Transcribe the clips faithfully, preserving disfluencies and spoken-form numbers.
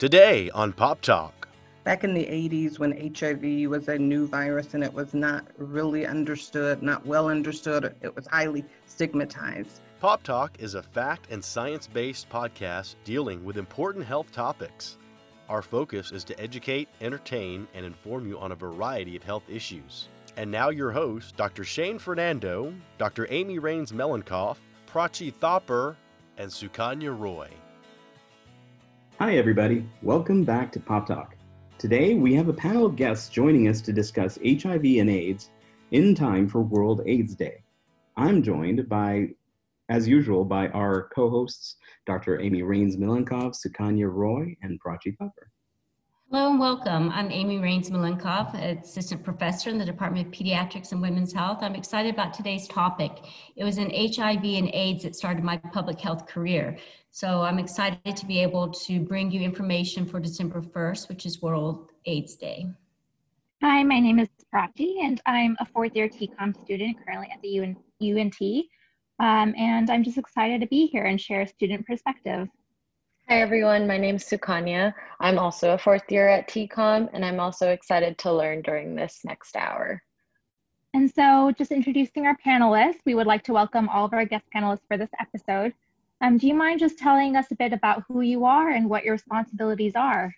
Today on Pop Talk. Back in the eighties, when H I V was a new virus and it was not really understood, not well understood, it was highly stigmatized. Pop Talk is a fact and science-based podcast dealing with important health topics. Our focus is to educate, entertain, and inform you on a variety of health issues. And now your hosts, Doctor Shane Fernando, Doctor Amy Raines-Milenkov, Prachi Thopper, and Sukanya Roy. Hi, everybody. Welcome back to Pop Talk. Today, we have a panel of guests joining us to discuss H I V and AIDS in time for World AIDS Day. I'm joined by, as usual, by our co-hosts, Doctor Amy Raines-Milenkov, Sukanya Roy, and Prachi Thopper. Hello and welcome. I'm Amy Raines-Milenkov, Assistant Professor in the Department of Pediatrics and Women's Health. I'm excited about today's topic. It was in H I V and AIDS that started my public health career. So I'm excited to be able to bring you information for December first, which is World AIDS Day. Hi, my name is Prachi, and I'm a fourth year T COM student currently at the U N T. Um, and I'm just excited to be here and share a student perspective. Hi everyone, my name's Sukanya. I'm also a fourth year at T COM, and I'm also excited to learn during this next hour. And so, just introducing our panelists, we would like to welcome all of our guest panelists for this episode. Um, do you mind just telling us a bit about who you are and what your responsibilities are?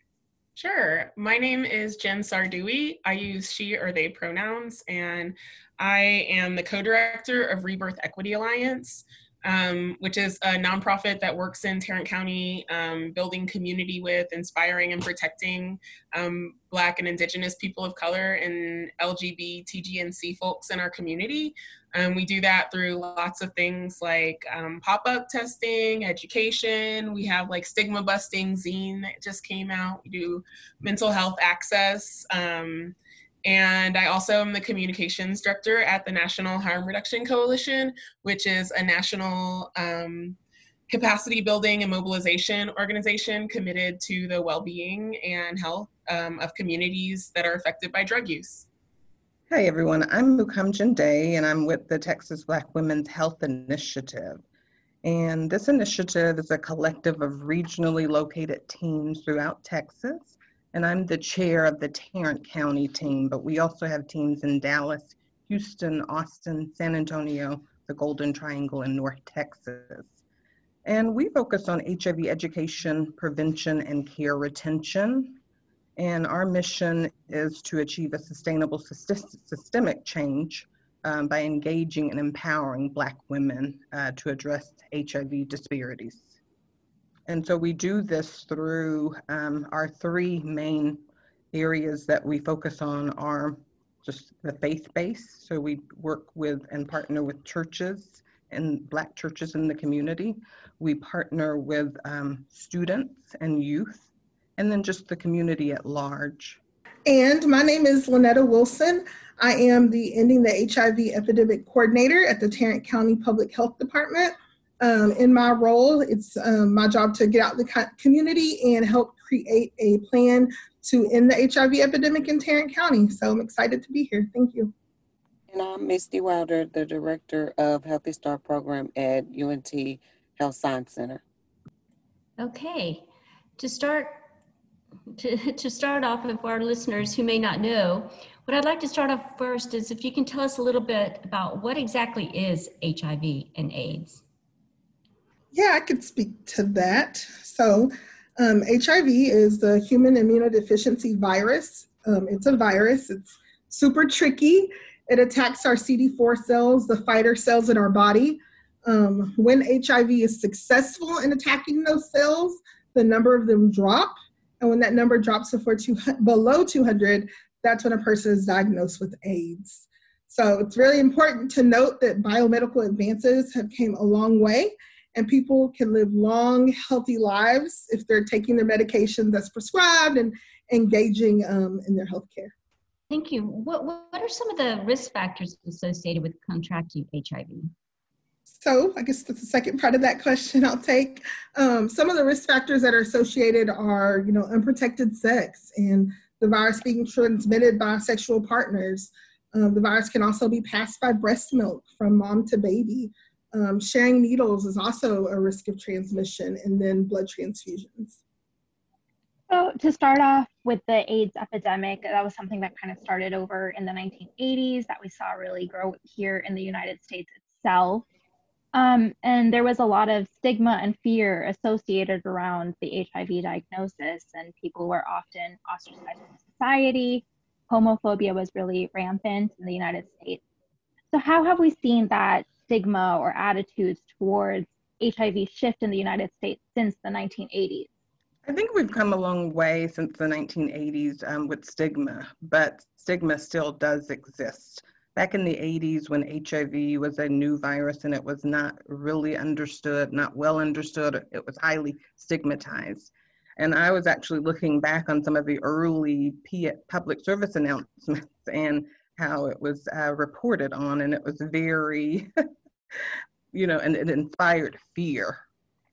Sure. My name is Jen Sardui. I use she or they pronouns, and I am the co-director of Rebirth Equity Alliance, Um, which is a nonprofit that works in Tarrant County, um, building community with, inspiring and protecting um, Black and Indigenous people of color and L G B T G N C folks in our community. Um, we do that through lots of things like um, pop-up testing, education. We have like stigma busting zine that just came out. We do mental health access. Um, And I also am the communications director at the National Harm Reduction Coalition, which is a national um, capacity building and mobilization organization committed to the well-being and health um, of communities that are affected by drug use. Hi everyone, I'm Mukham Jian Day, and I'm with the Texas Black Women's Health Initiative. And this initiative is a collective of regionally located teams throughout Texas. And I'm the chair of the Tarrant County team, but we also have teams in Dallas, Houston, Austin, San Antonio, the Golden Triangle, and North Texas. And we focus on H I V education, prevention, and care retention. And our mission is to achieve a sustainable systemic change um, by engaging and empowering Black women uh, to address H I V disparities. And so we do this through um, our three main areas that we focus on are just the faith-based. So we work with and partner with churches and Black churches in the community. We partner with um, students and youth, and then just the community at large. And my name is Lynetta Wilson. I am the Ending the H I V Epidemic Coordinator at the Tarrant County Public Health Department. Um, in my role, it's um, my job to get out in the community and help create a plan to end the H I V epidemic in Tarrant County. So I'm excited to be here. Thank you. And I'm Misty Wilder, the Director of Healthy Start Program at U N T Health Science Center. Okay. To start, to, to start off with our listeners who may not know, what I'd like to start off first is if you can tell us a little bit about what exactly is H I V and AIDS. Yeah, I could speak to that. So um, H I V is the human immunodeficiency virus. Um, it's a virus. It's super tricky. It attacks our C D four cells, the fighter cells in our body. Um, when H I V is successful in attacking those cells, the number of them drop. And when that number drops before two, below two hundred, that's when a person is diagnosed with AIDS. So it's really important to note that biomedical advances have came a long way. And people can live long, healthy lives if they're taking their medication that's prescribed and engaging um, in their health care. Thank you. What, what are some of the risk factors associated with contracting H I V? So I guess that's the second part of that question I'll take. Um, some of the risk factors that are associated are, you know, unprotected sex and the virus being transmitted by sexual partners. Um, the virus can also be passed by breast milk from mom to baby. Um, sharing needles is also a risk of transmission, and then blood transfusions. So So to start off with the AIDS epidemic, that was something that kind of started over in the nineteen eighties that we saw really grow here in the United States itself. Um, and there was a lot of stigma and fear associated around the H I V diagnosis, and people were often ostracized from society. Homophobia was really rampant in the United States. So how have we seen that stigma or attitudes towards H I V shift in the United States since the nineteen eighties? I think we've come a long way since the nineteen eighties um, with stigma, but stigma still does exist. Back in the eighties, when H I V was a new virus and it was not really understood, not well understood, it was highly stigmatized. And I was actually looking back on some of the early public service announcements and how it was uh, reported on, and it was very, you know, and it inspired fear.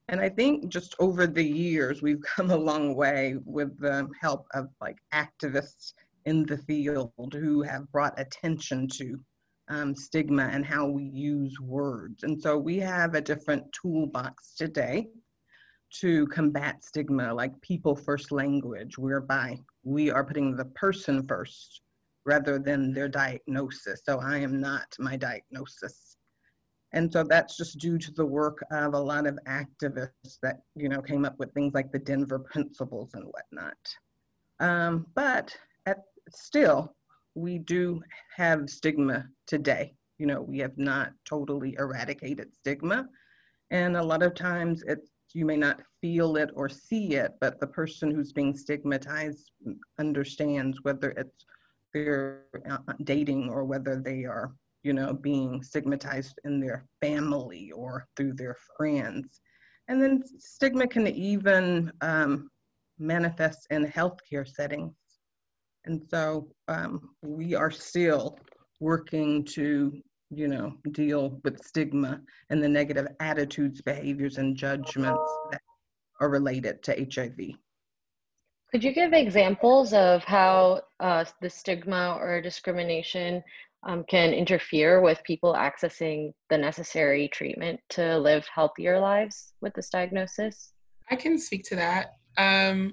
And I think just over the years, we've come a long way with the help of like activists in the field who have brought attention to um, stigma and how we use words. And so we have a different toolbox today to combat stigma, like people first language, whereby we are putting the person first rather than their diagnosis. So I am not my diagnosis. And so that's just due to the work of a lot of activists that, you know, came up with things like the Denver Principles and whatnot. Um, but at, still, we do have stigma today. You know, we have not totally eradicated stigma. And a lot of times it's, you may not feel it or see it, but the person who's being stigmatized understands whether it's they're dating or whether they are, you know, being stigmatized in their family or through their friends. And then stigma can even um, manifest in healthcare settings. And so um, we are still working to, you know, deal with stigma and the negative attitudes, behaviors, and judgments that are related to H I V. Could you give examples of how uh, the stigma or discrimination Um, can interfere with people accessing the necessary treatment to live healthier lives with this diagnosis? I can speak to that. Um,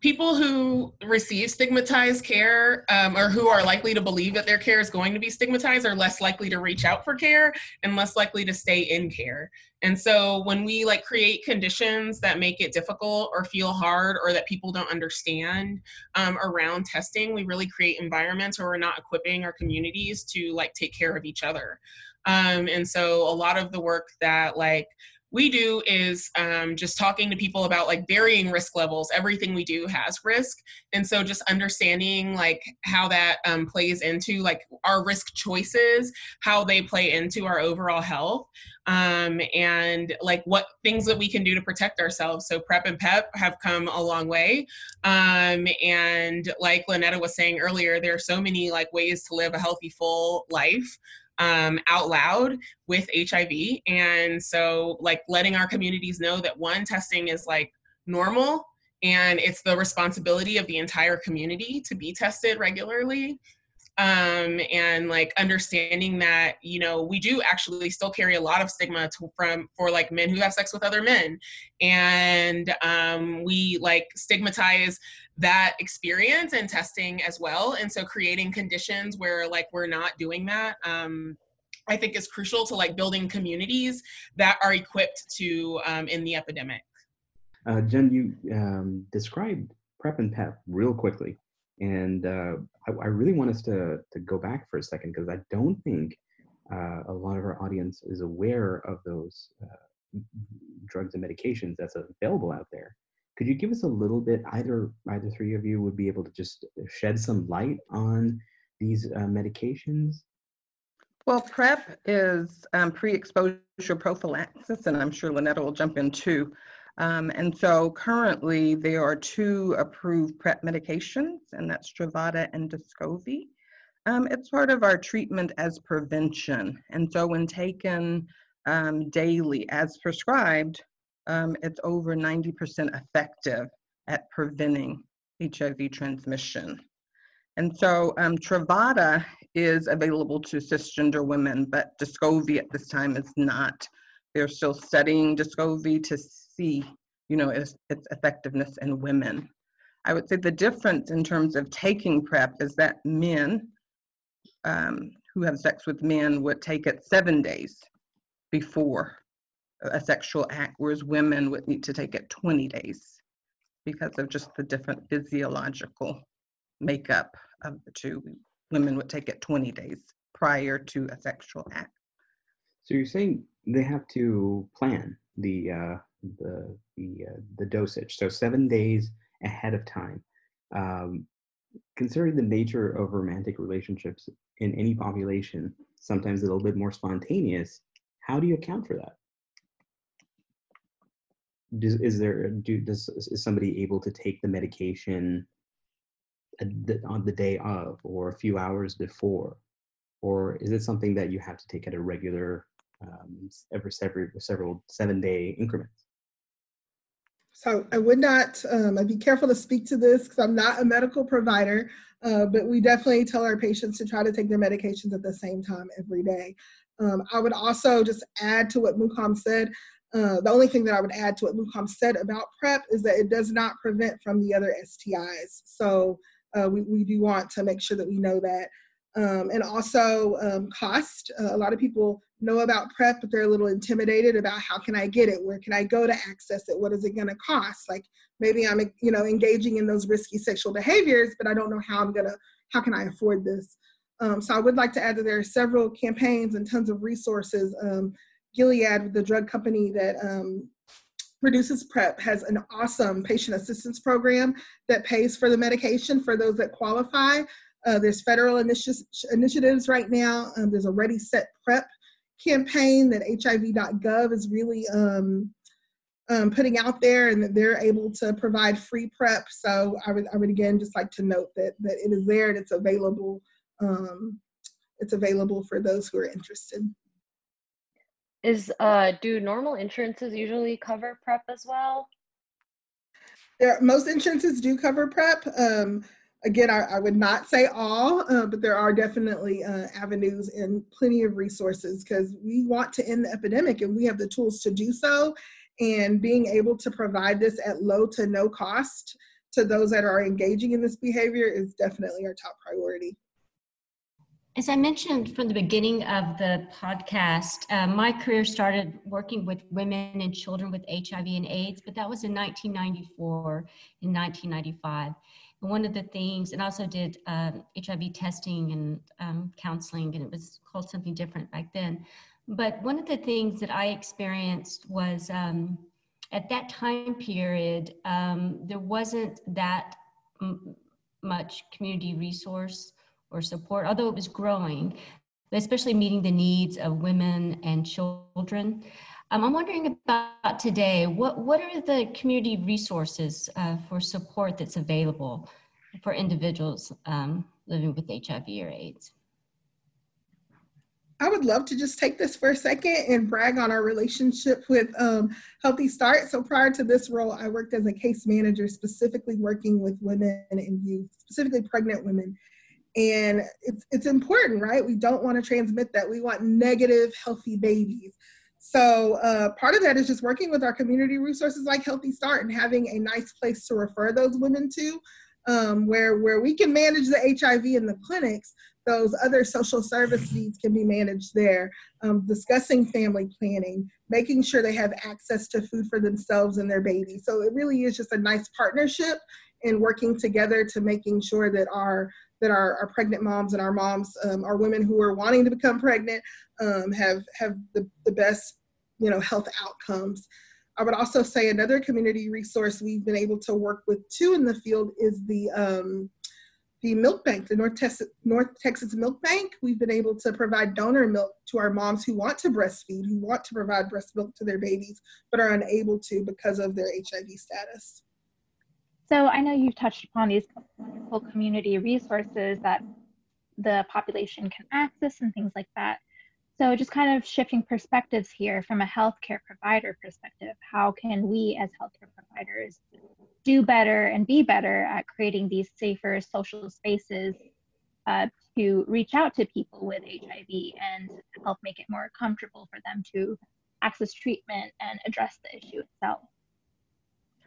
people who receive stigmatized care um, or who are likely to believe that their care is going to be stigmatized are less likely to reach out for care and less likely to stay in care. And so when we like create conditions that make it difficult or feel hard or that people don't understand um, around testing, we really create environments where we're not equipping our communities to like take care of each other. Um, and so a lot of the work that like we do is um, just talking to people about like varying risk levels. Everything we do has risk. And so just understanding like how that um, plays into like our risk choices, how they play into our overall health, um, and like what things that we can do to protect ourselves. So PrEP and PEP have come a long way. Um, and like Lynetta was saying earlier, there are so many like ways to live a healthy, full life. Um, out loud with H I V. And so like letting our communities know that one, testing is like normal and it's the responsibility of the entire community to be tested regularly. Um, and like understanding that, you know, we do actually still carry a lot of stigma to, from for like men who have sex with other men. And um, we like stigmatize that experience and testing as well. And so creating conditions where like we're not doing that, um, I think is crucial to like building communities that are equipped to um, end the epidemic. Uh, Jen, you um, described PrEP and PEP real quickly. And uh, I, I really want us to, to go back for a second, because I don't think uh, a lot of our audience is aware of those uh, drugs and medications that's available out there. Could you give us a little bit, either either three of you would be able to just shed some light on these uh, medications? Well, PrEP is um, pre-exposure prophylaxis, and I'm sure Lynetta will jump in too. Um, and so currently there are two approved PrEP medications, and that's Truvada and Descovy. Um, it's part of our treatment as prevention. And so when taken um, daily as prescribed, um, it's over ninety percent effective at preventing H I V transmission. And so um, Truvada is available to cisgender women, but Descovy at this time is not. They're still studying Descovy to see, you know, its, its effectiveness in women. I would say the difference in terms of taking PrEP is that men um, who have sex with men would take it seven days before a sexual act, whereas women would need to take it twenty days because of just the different physiological makeup of the two. Women would take it twenty days prior to a sexual act. So you're saying they have to plan the uh, the the, uh, the dosage. So seven days ahead of time. Um, considering the nature of romantic relationships in any population, sometimes a little bit more spontaneous. How do you account for that? Does, is there do does is somebody able to take the medication on the day of, or a few hours before, or is it something that you have to take at a regular, um, every several several seven day increments? So I would not, um, I'd be careful to speak to this because I'm not a medical provider, uh, but we definitely tell our patients to try to take their medications at the same time every day. Um, I would also just add to what Mukham said. Uh, the only thing that I would add to what Mukham said about PrEP is that it does not prevent from the other S T Is. So uh, we, we do want to make sure that we know that. Um, and also um, cost. Uh, a lot of people know about PrEP, but they're a little intimidated about how can I get it? Where can I go to access it? What is it going to cost? Like maybe I'm, you know, engaging in those risky sexual behaviors, but I don't know how I'm going to, how can I afford this? Um, so I would like to add that there are several campaigns and tons of resources. Um, Gilead, the drug company that um, produces PrEP, has an awesome patient assistance program that pays for the medication for those that qualify. Uh, there's federal initi initiatives right now. Um, there's a Ready, Set, PrEP campaign that H I V dot gov is really um, um, putting out there, and that they're able to provide free PrEP. So I would, I would again just like to note that, that it is there and it's available. Um, it's available for those who are interested. Is, uh, do normal insurances usually cover PrEP as well? There, most insurances do cover PrEP. Um, Again, I, I would not say all, uh, but there are definitely uh, avenues and plenty of resources because we want to end the epidemic and we have the tools to do so. And being able to provide this at low to no cost to those that are engaging in this behavior is definitely our top priority. As I mentioned from the beginning of the podcast, uh, my career started working with women and children with H I V and AIDS, but that was in nineteen ninety-four and nineteen ninety-five. One of the things, and also did um, H I V testing and um, counseling, and it was called something different back then. But one of the things that I experienced was um, at that time period, um, there wasn't that m much community resource or support, although it was growing, but especially meeting the needs of women and children. Um, I'm wondering about today, what, what are the community resources uh, for support that's available for individuals um, living with H I V or AIDS? I would love to just take this for a second and brag on our relationship with um, Healthy Start. So prior to this role, I worked as a case manager, specifically working with women and youth, specifically pregnant women. And it's, it's important, right? We don't want to transmit that. We want negative, healthy babies. So uh, part of that is just working with our community resources like Healthy Start and having a nice place to refer those women to, um, where, where we can manage the H I V in the clinics, those other social service needs can be managed there, um, discussing family planning, making sure they have access to food for themselves and their babies. So it really is just a nice partnership and working together to making sure that our that our, our pregnant moms and our moms, um, our women who are wanting to become pregnant, um, have, have the, the best, you know, health outcomes. I would also say another community resource we've been able to work with too in the field is the, um, the milk bank, the North Texas, North Texas Milk Bank. We've been able to provide donor milk to our moms who want to breastfeed, who want to provide breast milk to their babies, but are unable to because of their H I V status. So I know you've touched upon these wonderful community resources that the population can access and things like that. So just kind of shifting perspectives here from a healthcare provider perspective, how can we as healthcare providers do better and be better at creating these safer social spaces uh, to reach out to people with H I V and help make it more comfortable for them to access treatment and address the issue itself?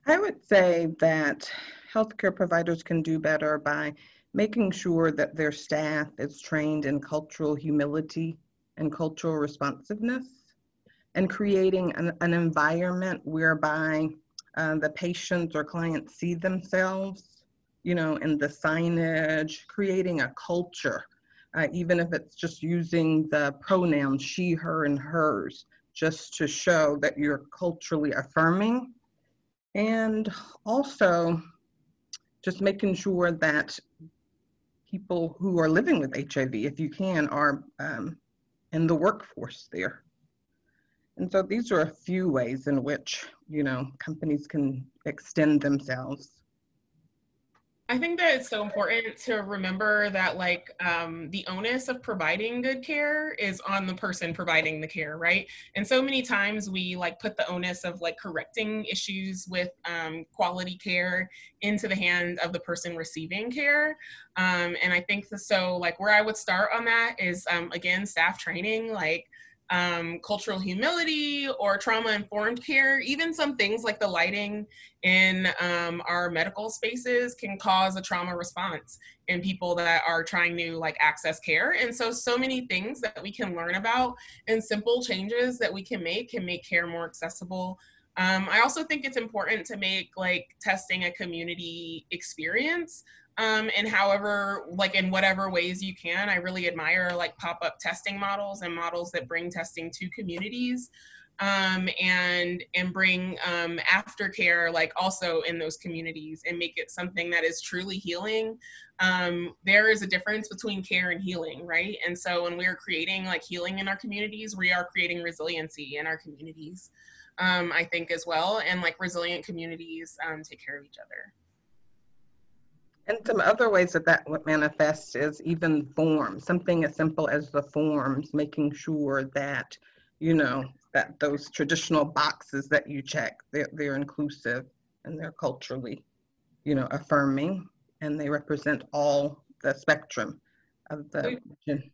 I would say that healthcare providers can do better by making sure that their staff is trained in cultural humility and cultural responsiveness, and creating an, an environment whereby uh, the patients or clients see themselves, you know, in the signage, creating a culture, uh, even if it's just using the pronouns she, her, and hers, just to show that you're culturally affirming. And also just making sure that people who are living with H I V, if you can, are um, in the workforce there. And so these are a few ways in which, you know, companies can extend themselves. I think that it's so important to remember that, like, um, the onus of providing good care is on the person providing the care, right? And so many times we, like, put the onus of, like, correcting issues with um, quality care into the hand of the person receiving care. Um, and I think the, so, like, where I would start on that is, um, again, staff training, like, Um, cultural humility or trauma-informed care. Even some things like the lighting in um, our medical spaces can cause a trauma response in people that are trying to, like, access care. And so, so many things that we can learn about and simple changes that we can make can make care more accessible. Um, I also think it's important to make, like, testing a community experience. Um, and however, like, in whatever ways you can. I really admire, like, pop-up testing models and models that bring testing to communities um, and, and bring um, aftercare, like, also in those communities, and make it something that is truly healing. Um, there is a difference between care and healing, right? And so when we're creating, like, healing in our communities, we are creating resiliency in our communities, um, I think, as well. And, like, resilient communities um, take care of each other. And some other ways that that would manifest is even forms, something as simple as the forms, making sure that, you know, that those traditional boxes that you check, they're, they're inclusive and they're culturally, you know, affirming, and they represent all the spectrum of the region.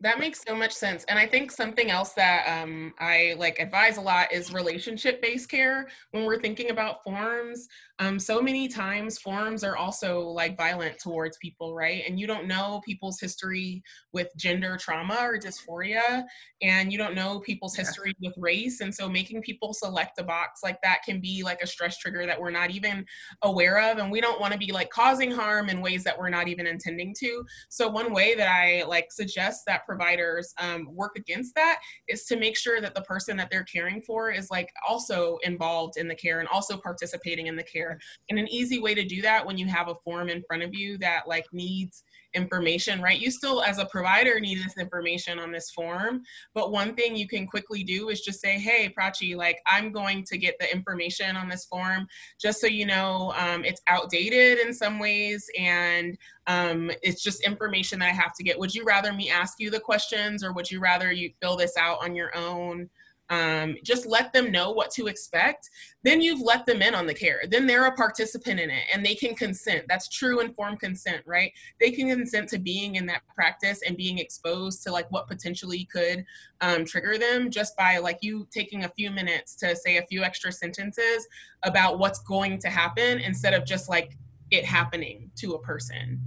That makes so much sense. And I think something else that um, I, like, advise a lot is relationship-based care when we're thinking about forms. Um, so many times forms are also, like, violent towards people, right? And you don't know people's history with gender trauma or dysphoria, and you don't know people's history with race. And so making people select a box like that can be, like, a stress trigger that we're not even aware of. And we don't want to be, like, causing harm in ways that we're not even intending to. So one way that I, like, suggest that providers um, work against that is to make sure that the person that they're caring for is, like, also involved in the care and also participating in the care. And an easy way to do that when you have a form in front of you that, like, needs information, right? You still, as a provider, need this information on this form, but one thing you can quickly do is just say, hey, Prachi, like, I'm going to get the information on this form, just so you know, um, it's outdated in some ways, and um, it's just information that I have to get. Would you rather me ask you the questions, or would you rather you fill this out on your own? Um, just let them know what to expect. Then you've let them in on the care. Then they're a participant in it, and they can consent. That's true informed consent, right? They can consent to being in that practice and being exposed to, like, what potentially could um, trigger them, just by, like, you taking a few minutes to say a few extra sentences about what's going to happen, instead of just, like, it happening to a person.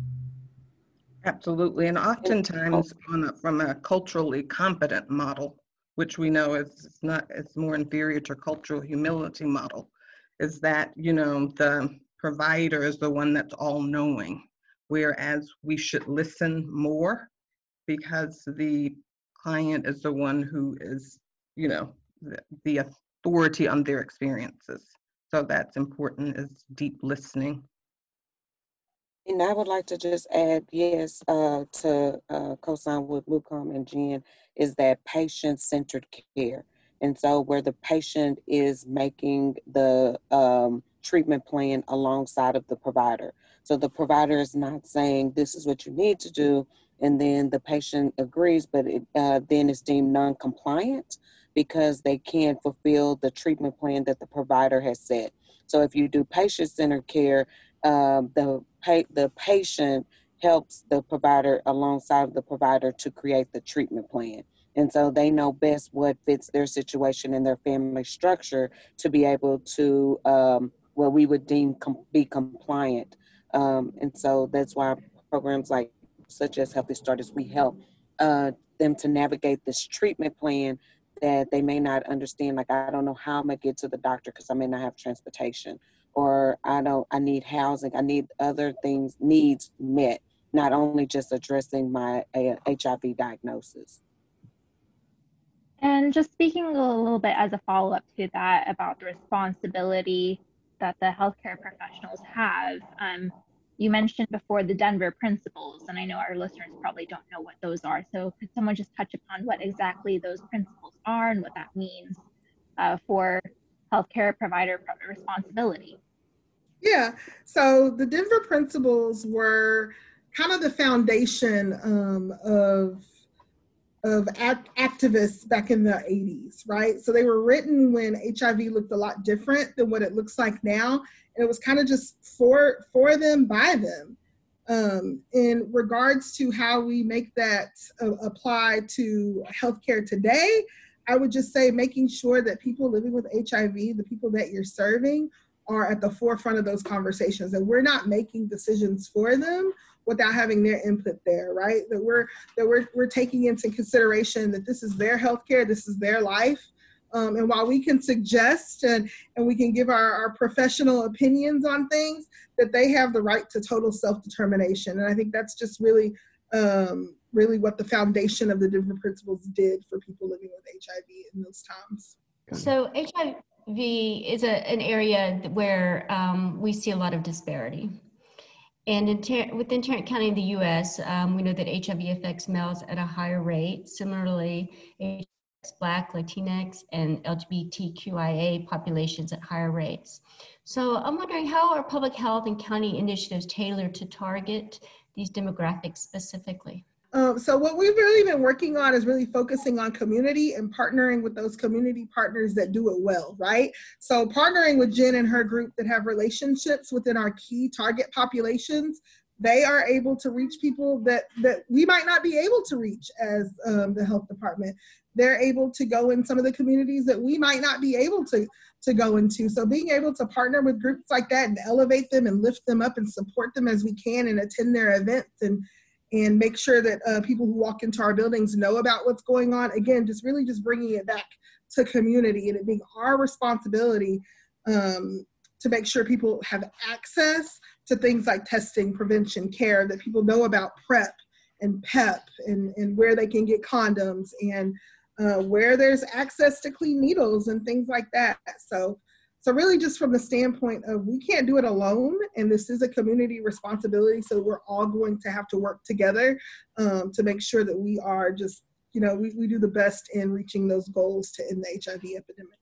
Absolutely. And oftentimes on a, from a culturally competent model, which we know is not, it's more inferior to cultural humility model, is that, you know, the provider is the one that's all knowing, whereas we should listen more because the client is the one who is, you know, the, the authority on their experiences. So that's important, is deep listening. And I would like to just add, yes, uh, to uh, co-sign with Mukham and Jen, is that patient-centered care. And so where the patient is making the um, treatment plan alongside of the provider. So the provider is not saying, this is what you need to do, and then the patient agrees, but it uh, then is deemed non-compliant because they can't fulfill the treatment plan that the provider has set. So if you do patient-centered care, Um, the, pa the patient helps the provider alongside the provider to create the treatment plan. And so they know best what fits their situation and their family structure to be able to um, where we would deem com- be compliant. Um, and so that's why programs like such as Healthy Starters, we help uh, them to navigate this treatment plan that they may not understand. Like, I don't know how I'm gonna get to the doctor because I may not have transportation, or I don't, I need housing. I need other things, needs met, not only just addressing my uh, H I V diagnosis. And just speaking a little bit as a follow-up to that about the responsibility that the healthcare professionals have, um, you mentioned before the Denver Principles, and I know our listeners probably don't know what those are. So could someone just touch upon what exactly those principles are and what that means uh, for healthcare provider responsibility? Yeah, so the Denver Principles were kind of the foundation um, of of act- activists back in the eighties, right? So they were written when H I V looked a lot different than what it looks like now. And it was kind of just for, for them, by them. Um, in regards to how we make that uh, apply to healthcare today, I would just say making sure that people living with H I V, the people that you're serving, are at the forefront of those conversations, that we're not making decisions for them without having their input there, right? That we're that we're we're taking into consideration that this is their healthcare, this is their life. Um, and while we can suggest and, and we can give our, our professional opinions on things, that they have the right to total self-determination. And I think that's just really, um, really what the foundation of the Denver Principles did for people living with H I V in those times. So H I V is a, an area where um, we see a lot of disparity. And in Tar- within Tarrant County in the U S, um, we know that H I V affects males at a higher rate. Similarly, H I V affects Black, Latinx, and L G B T Q I A populations at higher rates. So I'm wondering, how are public health and county initiatives tailored to target these demographics specifically? Um, so what we've really been working on is really focusing on community and partnering with those community partners that do it well, right? So partnering with Jen and her group that have relationships within our key target populations, they are able to reach people that, that we might not be able to reach as um, the health department. They're able to go in some of the communities that we might not be able to, to go into. So being able to partner with groups like that and elevate them and lift them up and support them as we can and attend their events and and make sure that uh, people who walk into our buildings know about what's going on. Again, just really just bringing it back to community and it being our responsibility um, to make sure people have access to things like testing, prevention, care, that people know about PrEP and PEP and, and where they can get condoms and uh, where there's access to clean needles and things like that. So, so really just from the standpoint of we can't do it alone, and this is a community responsibility, so we're all going to have to work together um, to make sure that we are just, you know, we, we do the best in reaching those goals to end the H I V epidemic.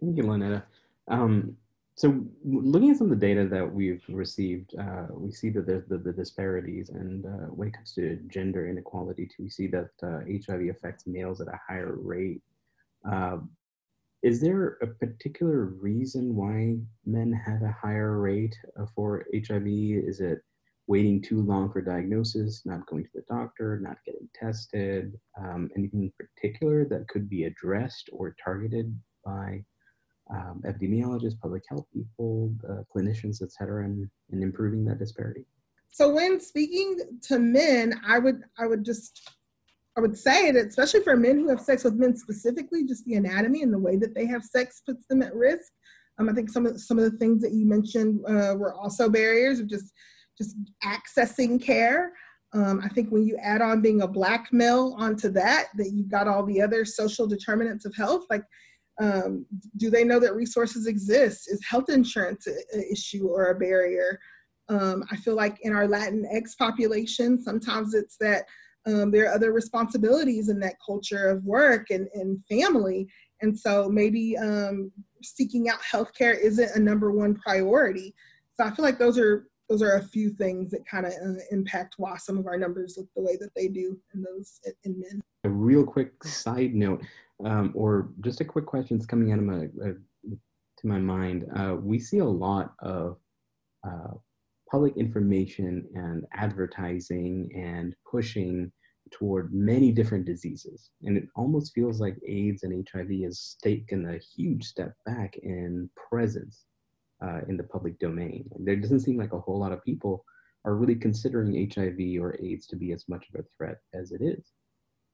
Thank you, Lynetta. Um, so looking at some of the data that we've received, uh, we see that there's the, the disparities, and uh, when it comes to gender inequality, too, we see that uh, H I V affects males at a higher rate. Uh, Is there a particular reason why men have a higher rate for H I V? Is it waiting too long for diagnosis, not going to the doctor, not getting tested? Um, anything in particular that could be addressed or targeted by um, epidemiologists, public health people, uh, clinicians, et cetera, and, and improving that disparity? So when speaking to men, I would I would just I would say that, especially for men who have sex with men specifically, just the anatomy and the way that they have sex puts them at risk. Um, I think some of some of the things that you mentioned uh, were also barriers of just just accessing care. Um, I think when you add on being a Black male onto that, that you've got all the other social determinants of health. Like, um, do they know that resources exist? Is health insurance an issue or a barrier? Um, I feel like in our Latinx population, sometimes it's that. Um, there are other responsibilities in that culture of work and, and family. And so maybe um, seeking out healthcare isn't a number one priority. So I feel like those are those are a few things that kind of uh, impact why some of our numbers look the way that they do in those in men. A real quick side note, um, or just a quick question that's coming out of my uh, to my mind. Uh, we see a lot of uh, public information and advertising and pushing toward many different diseases. And it almost feels like AIDS and H I V has taken a huge step back in presence uh, in the public domain. And there doesn't seem like a whole lot of people are really considering H I V or AIDS to be as much of a threat as it is.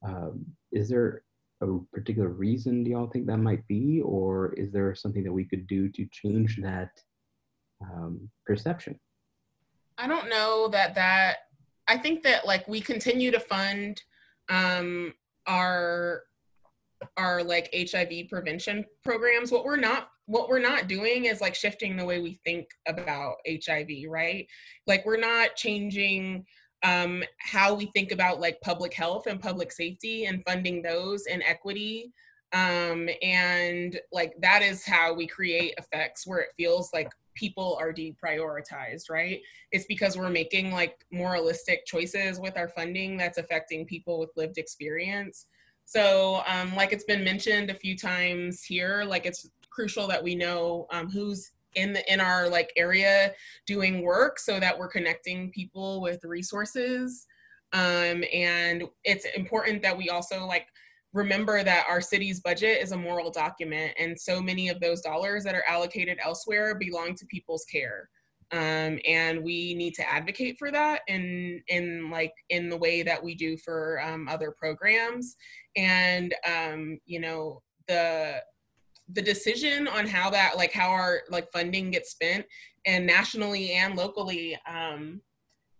Um, is there a particular reason, do y'all think that might be, or is there something that we could do to change that um, perception? I don't know that that, I think that like we continue to fund um, our, our like H I V prevention programs. What we're not, what we're not doing is like shifting the way we think about H I V, right? Like we're not changing um, how we think about like public health and public safety and funding those in equity. Um, and like, that is how we create effects where it feels like people are deprioritized, right? It's because we're making like moralistic choices with our funding that's affecting people with lived experience. So um, like it's been mentioned a few times here, like it's crucial that we know um, who's in the, in our like area doing work so that we're connecting people with resources. Um, and it's important that we also like remember that our city's budget is a moral document, and so many of those dollars that are allocated elsewhere belong to people's care. Um, and we need to advocate for that in, in, like, in the way that we do for um, other programs. And, um, you know, the, the decision on how that, like how our like funding gets spent, and nationally and locally, um,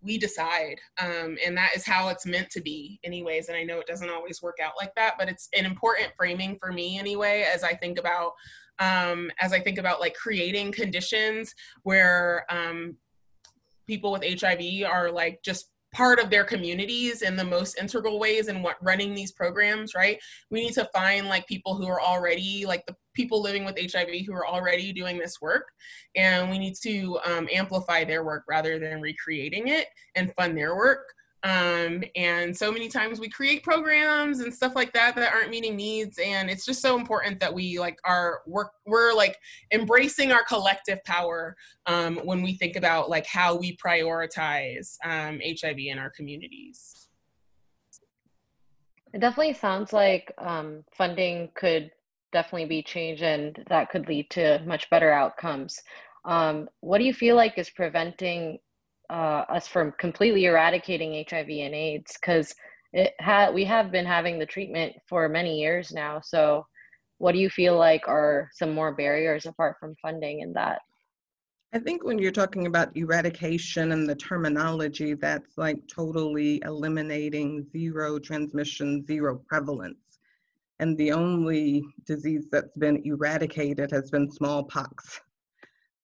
we decide. Um, and that is how it's meant to be anyways. And I know it doesn't always work out like that, but it's an important framing for me anyway, as I think about, um, as I think about like creating conditions where um, people with H I V are like just part of their communities in the most integral ways and what running these programs, right? We need to find like people who are already like the people living with H I V who are already doing this work. And we need to um, amplify their work rather than recreating it and fund their work. Um, and so many times we create programs and stuff like that that aren't meeting needs. And it's just so important that we like our work, we're like embracing our collective power um, when we think about like how we prioritize um, H I V in our communities. It definitely sounds like um, funding could definitely be changed, and that could lead to much better outcomes. Um, what do you feel like is preventing Uh, us from completely eradicating H I V and AIDS, because it ha we have been having the treatment for many years now. So what do you feel like are some more barriers apart from funding in that? I think when you're talking about eradication and the terminology, that's like totally eliminating zero transmission, zero prevalence. And the only disease that's been eradicated has been smallpox.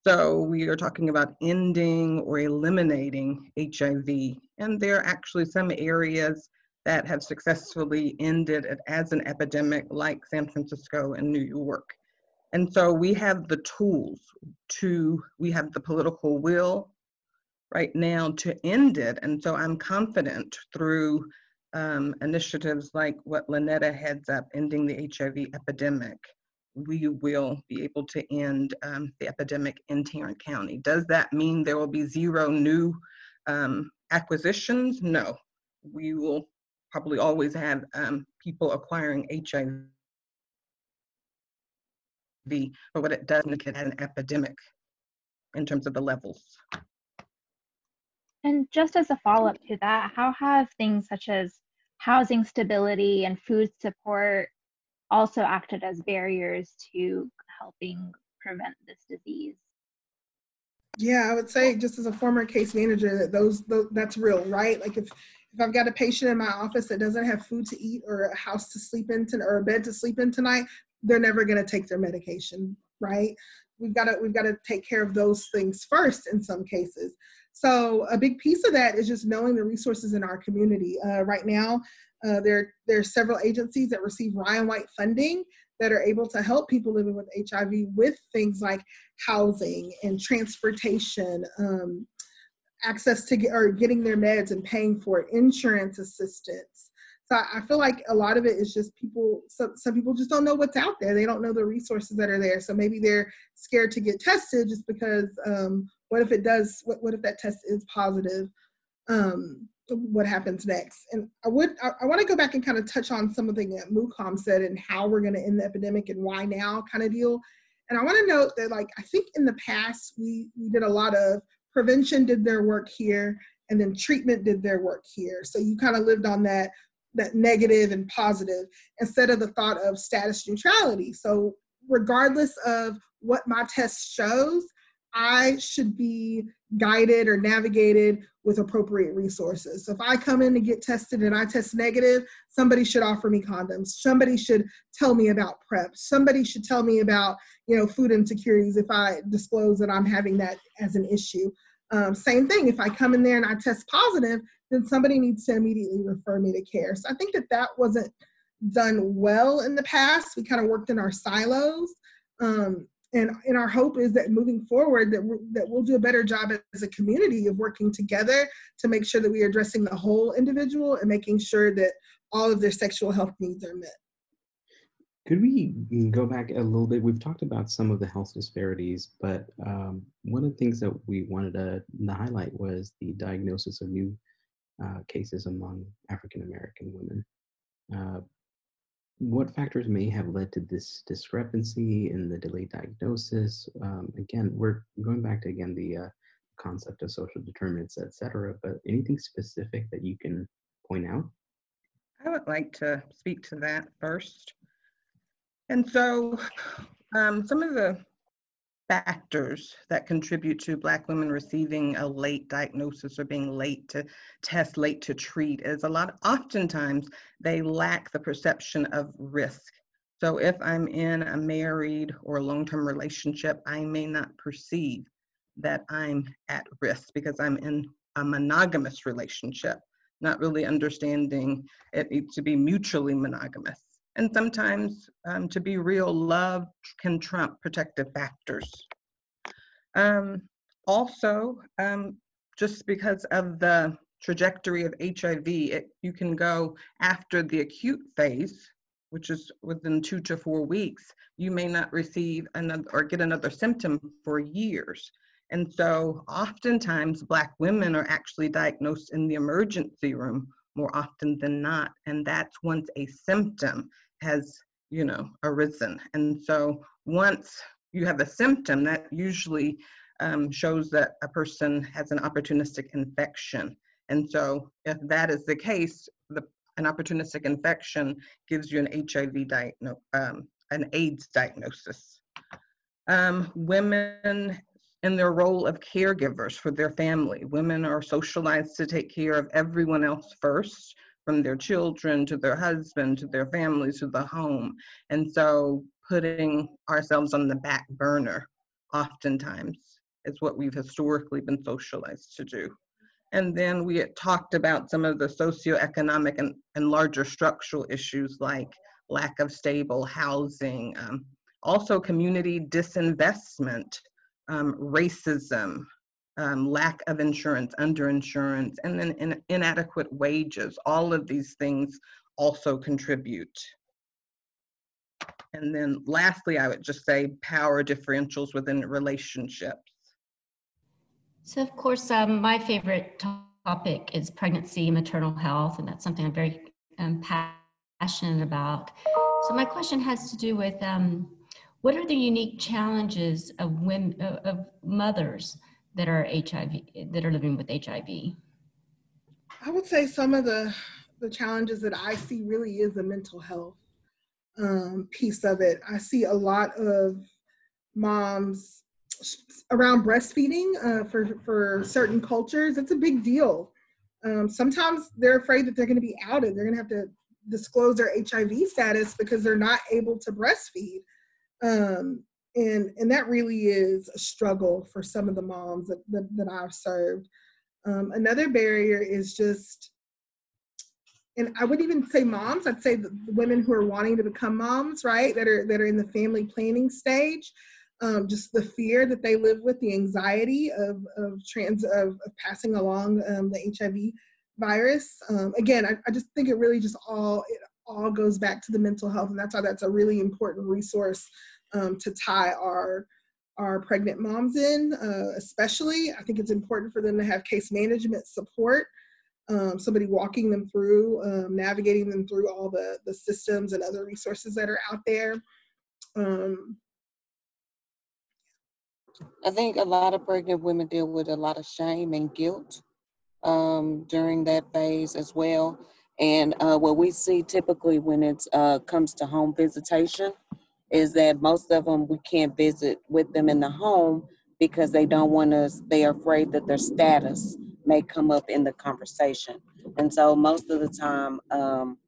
So we are talking about ending or eliminating H I V. And there are actually some areas that have successfully ended it as an epidemic, like San Francisco and New York. And so we have the tools to, we have the political will right now to end it. And so I'm confident through um, initiatives like what Lynetta heads up, ending the H I V epidemic, we will be able to end um, the epidemic in Tarrant County. Does that mean there will be zero new um, acquisitions? No, we will probably always have um, people acquiring H I V, but what it does is it has an epidemic in terms of the levels. And just as a follow-up to that, how have things such as housing stability and food support also acted as barriers to helping prevent this disease? Yeah, I would say, just as a former case manager, that those, those that's real, right? Like if, if I've got a patient in my office that doesn't have food to eat or a house to sleep in to, or a bed to sleep in tonight, they're never going to take their medication, right? We've got to we've got to take care of those things first in some cases. So a big piece of that is just knowing the resources in our community. Uh, right now, uh, there, there are several agencies that receive Ryan White funding that are able to help people living with H I V with things like housing and transportation, um, access to get, or getting their meds and paying for it, insurance assistance. So I feel like a lot of it is just people, some, some people just don't know what's out there. They don't know the resources that are there. So maybe they're scared to get tested just because um, what if it does, what, what if that test is positive? Um, what happens next. And I would, I, I want to go back and kind of touch on something that Mukham said and how we're going to end the epidemic and why now kind of deal. And I want to note that, like, I think in the past, we, we did a lot of prevention did their work here, and then treatment did their work here. So you kind of lived on that, that negative and positive instead of the thought of status neutrality. So regardless of what my test shows, I should be guided or navigated with appropriate resources. So if I come in to get tested and I test negative, somebody should offer me condoms. Somebody should tell me about PrEP. Somebody should tell me about, you know, food insecurities if I disclose that I'm having that as an issue. Um, same thing, if I come in there and I test positive, then somebody needs to immediately refer me to care. So I think that that wasn't done well in the past. We kind of worked in our silos. Um, And, and our hope is that moving forward, that, we're, that we'll do a better job as a community of working together to make sure that we are addressing the whole individual and making sure that all of their sexual health needs are met. Could we go back a little bit? We've talked about some of the health disparities, but um, one of the things that we wanted to highlight was the diagnosis of new uh, cases among African-American women. Uh, What factors may have led to this discrepancy in the delayed diagnosis? Um, again, we're going back to, again, the uh, concept of social determinants, et cetera, but anything specific that you can point out? I would like to speak to that first. And so um, some of the factors that contribute to Black women receiving a late diagnosis or being late to test, late to treat is a lot, oftentimes they lack the perception of risk. So if I'm in a married or long-term relationship, I may not perceive that I'm at risk because I'm in a monogamous relationship, not really understanding it needs to be mutually monogamous. And sometimes, um, to be real, love can trump protective factors. Um, also, um, just because of the trajectory of H I V, it, you can go after the acute phase, which is within two to four weeks, you may not receive another or get another symptom for years. And so oftentimes Black women are actually diagnosed in the emergency room more often than not. And that's once a symptom has, you know, arisen. And so once you have a symptom, that usually um, shows that a person has an opportunistic infection. And so if that is the case, the, an opportunistic infection gives you an H I V diagnosis, um, an AIDS diagnosis. Um, women in their role of caregivers for their family. Women are socialized to take care of everyone else first, from their children to their husband, to their family, to the home. And so putting ourselves on the back burner oftentimes is what we've historically been socialized to do. And then we had talked about some of the socioeconomic and, and larger structural issues like lack of stable housing, um, also community disinvestment, Um, racism, um, lack of insurance, underinsurance, and then in, inadequate wages. All of these things also contribute. And then lastly, I would just say power differentials within relationships. So of course, um, my favorite topic is pregnancy, maternal health, and that's something I'm very um, passionate about. So my question has to do with um, what are the unique challenges of women, of mothers that are H I V, that are living with H I V? I would say some of the, the challenges that I see really is the mental health um, piece of it. I see a lot of moms around breastfeeding uh, for, for certain cultures. It's a big deal. Um, sometimes they're afraid that they're going to be outed. They're going to have to disclose their H I V status because they're not able to breastfeed. Um, and, and that really is a struggle for some of the moms that, that, that I've served. Um, another barrier is just, and I wouldn't even say moms, I'd say the women who are wanting to become moms, right, that are, that are in the family planning stage, um, just the fear that they live with, the anxiety of, of, trans, of, of passing along um, the H I V virus. Um, again, I, I just think it really just all, it all goes back to the mental health, and that's why that's a really important resource Um, to tie our, our pregnant moms in, uh, especially. I think it's important for them to have case management support. um, somebody walking them through, um, navigating them through all the, the systems and other resources that are out there. Um, I think a lot of pregnant women deal with a lot of shame and guilt um, during that phase as well. And uh, what we see typically when it uh, comes to home visitation is that most of them, we can't visit with them in the home because they don't want to, they are afraid that their status may come up in the conversation. And so most of the time um,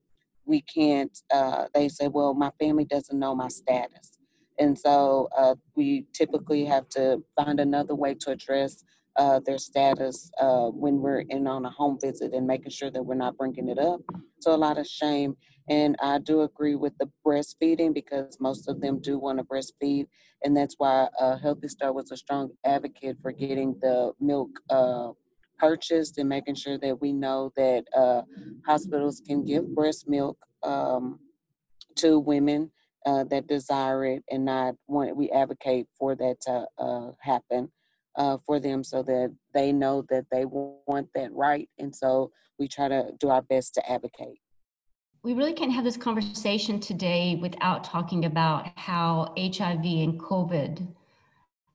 we can't, uh, they say, well, my family doesn't know my status. And so uh, we typically have to find another way to address uh, their status uh, when we're in on a home visit and making sure that we're not bringing it up. So a lot of shame. And I do agree with the breastfeeding because most of them do want to breastfeed. And that's why uh, Healthy Start was a strong advocate for getting the milk uh, purchased and making sure that we know that uh, hospitals can give breast milk um, to women Uh, that desire it and not want it. We advocate for that to uh, happen uh, for them so that they know that they want that right. And so we try to do our best to advocate. We really can't have this conversation today without talking about how H I V and COVID,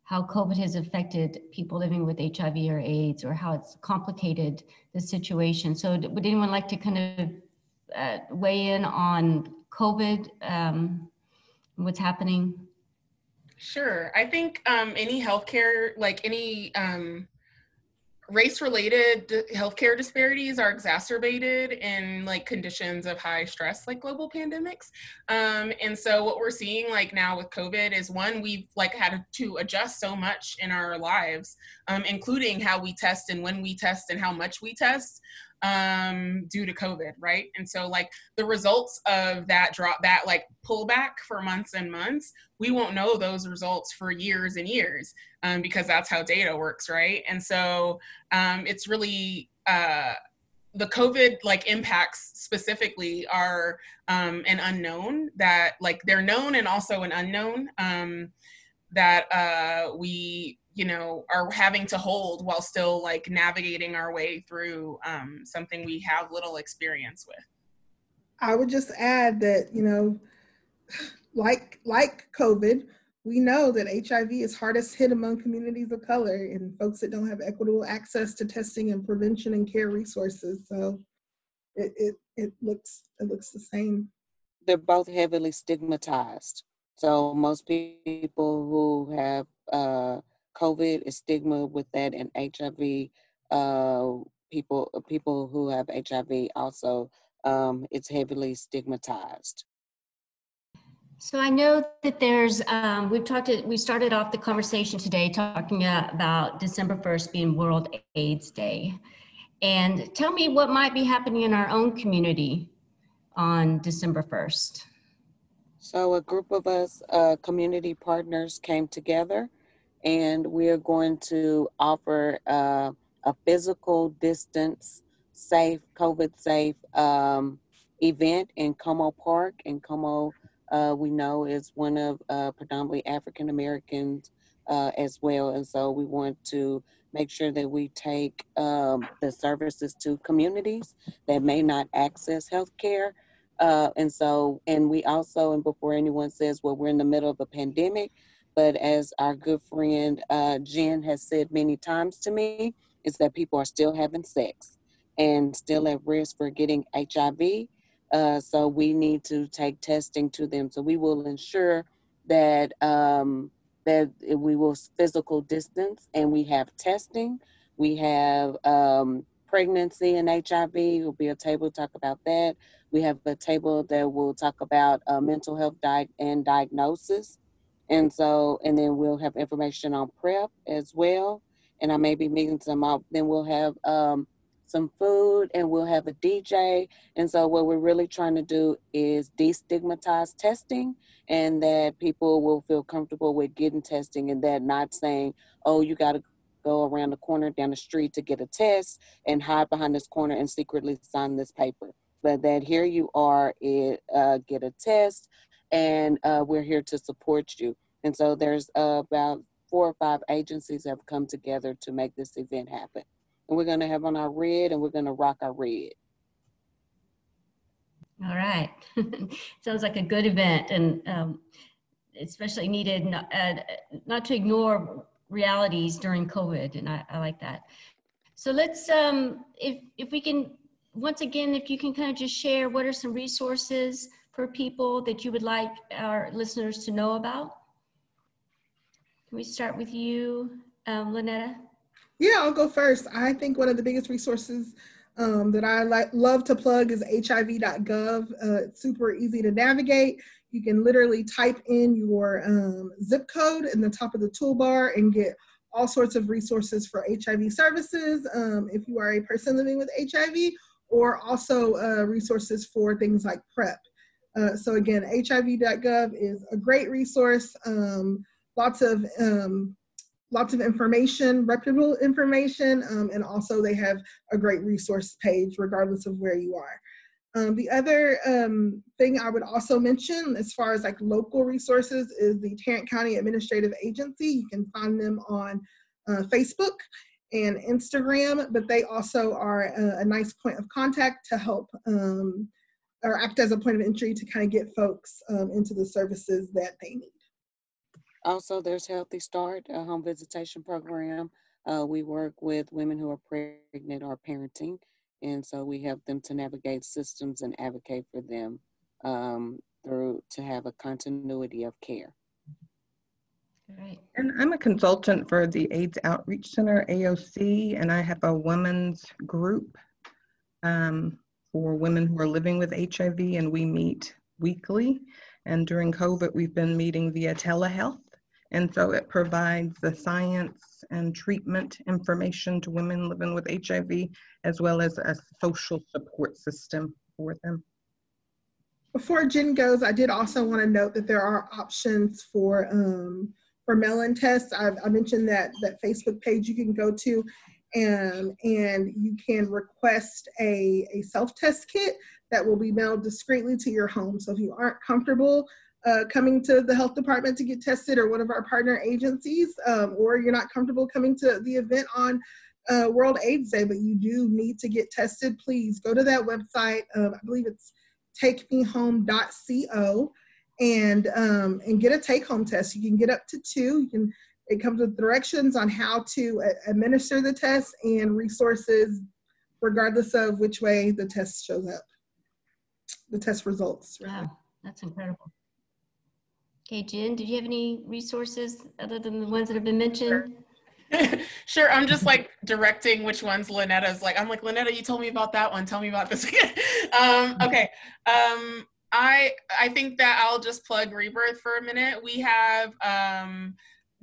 how COVID has affected people living with H I V or AIDS, or how it's complicated the situation. So would anyone like to kind of uh, weigh in on COVID? Um, What's happening? Sure. I think um, any healthcare, like any um, race-related healthcare disparities are exacerbated in like conditions of high stress, like global pandemics. Um, and so what we're seeing like now with COVID is one, we've like had to adjust so much in our lives, um, including how we test and when we test and how much we test. Um, due to COVID, right? And so like the results of that drop, that like pullback for months and months, we won't know those results for years and years um, because that's how data works, right? And so um, it's really, uh, the COVID like impacts specifically are um, an unknown that like they're known and also an unknown um, that uh, we, you know, are having to hold while still like navigating our way through um, something we have little experience with. I would just add that, you know, like, like COVID, we know that H I V is hardest hit among communities of color and folks that don't have equitable access to testing and prevention and care resources. So it, it, it looks, it looks the same. They're both heavily stigmatized. So most people who have, uh, COVID is stigma with that, and H I V, uh, people people who have H I V also, um, it's heavily stigmatized. So I know that there's, um, we've talked, to, we started off the conversation today talking about December first being World AIDS Day. And tell me what might be happening in our own community on December first. So a group of us, uh, community partners came together, and we are going to offer uh, a physical distance, safe, COVID safe um, event in Como Park. And Como, uh, we know, is one of uh, predominantly African Americans uh, as well. And so we want to make sure that we take um, the services to communities that may not access healthcare. Uh, and so, and we also, and before anyone says, well, we're in the middle of a pandemic, but as our good friend uh, Jen has said many times to me, is that people are still having sex and still at risk for getting H I V. Uh, so we need to take testing to them. So we will ensure that um, that we will physical distance, and we have testing. We have um, pregnancy and H I V. There'll be a table to talk about that. We have a table that will talk about uh, mental health di- and diagnosis. And so, and then we'll have information on PrEP as well. And I may be meeting some up. Then we'll have um, some food, and we'll have a D J. And so what we're really trying to do is destigmatize testing, and that people will feel comfortable with getting testing, and that not saying, oh, you got to go around the corner down the street to get a test and hide behind this corner and secretly sign this paper. But that here you are, it, uh, get a test, and uh, we're here to support you. And so there's uh, about four or five agencies that have come together to make this event happen. and we're gonna have on our red, and we're gonna rock our red. All right, sounds like a good event, and um, especially needed not, uh, not to ignore realities during COVID, and I, I like that. So let's, um, if, if we can, once again, if you can kind of just share what are some resources for people that you would like our listeners to know about? Can we start with you, um, Lynetta? Yeah, I'll go first. I think one of the biggest resources Um, that I like, love to plug is H I V dot gov. Uh, it's super easy to navigate. You can literally type in your um, zip code in the top of the toolbar and get all sorts of resources for H I V services um, if you are a person living with H I V, or also uh, resources for things like PrEP. Uh, so again, H I V dot gov is a great resource. Um, lots of um, Lots of information, reputable information, um, and also they have a great resource page regardless of where you are. Um, the other um, thing I would also mention as far as like local resources is the Tarrant County Administrative Agency. You can find them on uh, Facebook and Instagram, but they also are a, a nice point of contact to help um, or act as a point of entry to kind of get folks um, into the services that they need. Also, there's Healthy Start, a home visitation program. Uh, we work with women who are pregnant or parenting, and so we help them to navigate systems and advocate for them um, through to have a continuity of care. Right. And I'm a consultant for the AIDS Outreach Center, A O C, and I have a women's group um, for women who are living with H I V, and we meet weekly. And during COVID, we've been meeting via telehealth. And so it provides the science and treatment information to women living with H I V, as well as a social support system for them. Before Jen goes, I did also want to note that there are options for, um, for melon tests. I've, I mentioned that, that Facebook page you can go to, and, and you can request a, a self-test kit that will be mailed discreetly to your home. So if you aren't comfortable uh, coming to the health department to get tested, or one of our partner agencies, um, or you're not comfortable coming to the event on uh, World AIDS Day, but you do need to get tested, please go to that website. Um, I believe it's Take Me Home dot co, and um, and get a take-home test. You can get up to two. You can. It comes with directions on how to uh, administer the test and resources, regardless of which way the test shows up. The test results. Right? Wow, that's incredible. Okay, Jen, did you have any resources other than the ones that have been mentioned? Sure, sure. I'm just like directing which ones Lynetta's like. I'm like, Lynetta, you told me about that one. Tell me about this again. um, okay. Um, I, I think that I'll just plug Rebirth for a minute. We have um,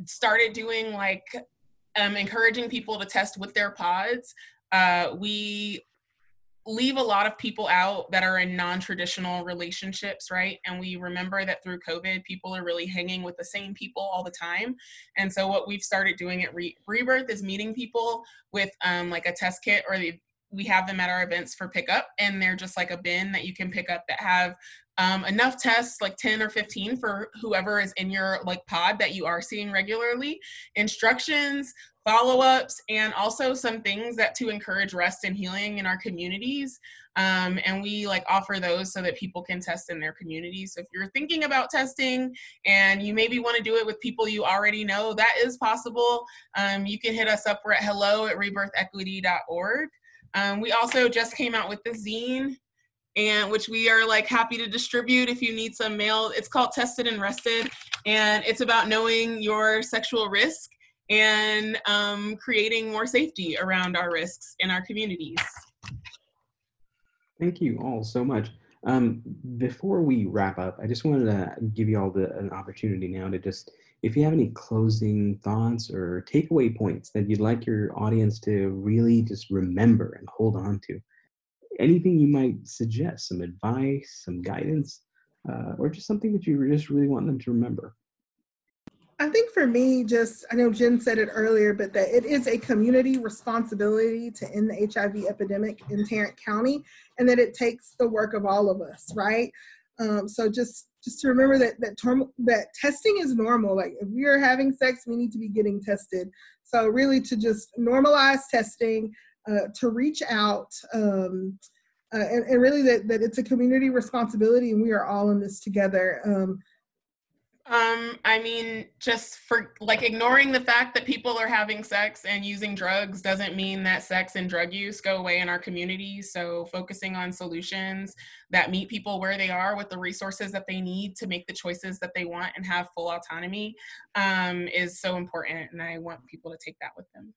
started doing like um, encouraging people to test with their pods. Uh, we leave a lot of people out that are in non-traditional relationships, right? And we remember that through COVID, people are really hanging with the same people all the time. And so what we've started doing at Re Rebirth is meeting people with um, like a test kit, or the, we have them at our events for pickup, and they're just like a bin that you can pick up that have um, enough tests, like ten or fifteen for whoever is in your like pod that you are seeing regularly, instructions, follow-ups, and also some things that to encourage rest and healing in our communities. Um, and we like offer those so that people can test in their communities. So if you're thinking about testing and you maybe want to do it with people you already know, that is possible. Um, you can hit us up. We're at hello at rebirth equity dot org. Um, we also just came out with the zine, and which we are like happy to distribute if you need some mail. It's called Tested and Rested, and it's about knowing your sexual risk and um, creating more safety around our risks in our communities. Thank you all so much. Um, before we wrap up, I just wanted to give you all the, an opportunity now to just, if you have any closing thoughts or takeaway points that you'd like your audience to really just remember and hold on to, anything you might suggest, some advice, some guidance, uh, or just something that you just really want them to remember. I think for me, just, I know Jen said it earlier, but that it is a community responsibility to end the H I V epidemic in Tarrant County, and that it takes the work of all of us, right? Um, so just, just to remember that that, term, that testing is normal. Like if we are having sex, we need to be getting tested. So really to just normalize testing, uh, to reach out, um, uh, and, and really that, that it's a community responsibility and we are all in this together. Um, um, I mean, just for like ignoring the fact that people are having sex and using drugs doesn't mean that sex and drug use go away in our community. So focusing on solutions that meet people where they are with the resources that they need to make the choices that they want and have full autonomy um, is so important. And I want people to take that with them.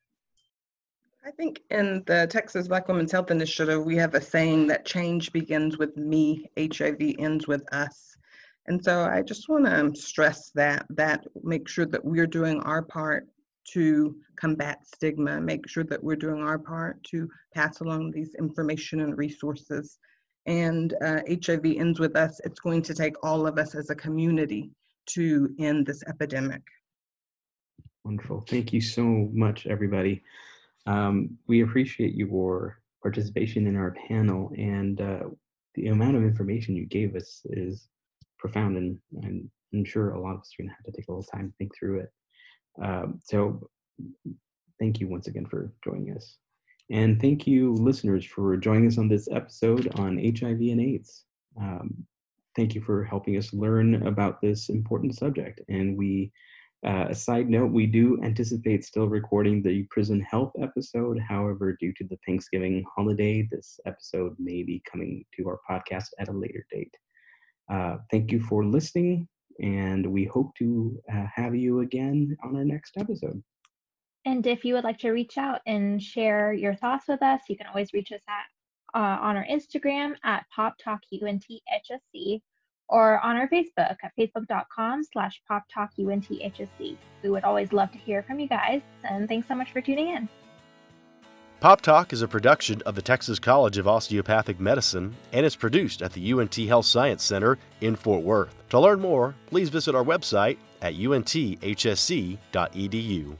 I think in the Texas Black Women's Health Initiative, we have a saying that change begins with me, H I V ends with us. And so I just want to stress that, that make sure that we're doing our part to combat stigma, make sure that we're doing our part to pass along these information and resources. And uh, H I V ends with us. It's going to take all of us as a community to end this epidemic. Wonderful. Thank you so much, everybody. Um, we appreciate your participation in our panel, and uh, the amount of information you gave us is profound, and, and I'm sure a lot of us are going to have to take a little time to think through it. Um, so thank you once again for joining us. And thank you, listeners, for joining us on this episode on H I V and AIDS. Um, thank you for helping us learn about this important subject, and we Uh, a side note, we do anticipate still recording the prison health episode. However, due to the Thanksgiving holiday, this episode may be coming to our podcast at a later date. Uh, thank you for listening, and we hope to uh, have you again on our next episode. And if you would like to reach out and share your thoughts with us, you can always reach us at uh, on our Instagram at Pop Talk U N T H S C. Or on our Facebook at facebook dot com slash Pop Talk U N T H S C. We would always love to hear from you guys, and thanks so much for tuning in. Pop Talk is a production of the Texas College of Osteopathic Medicine, and it's produced at the U N T Health Science Center in Fort Worth. To learn more, please visit our website at U N T H S C dot E D U.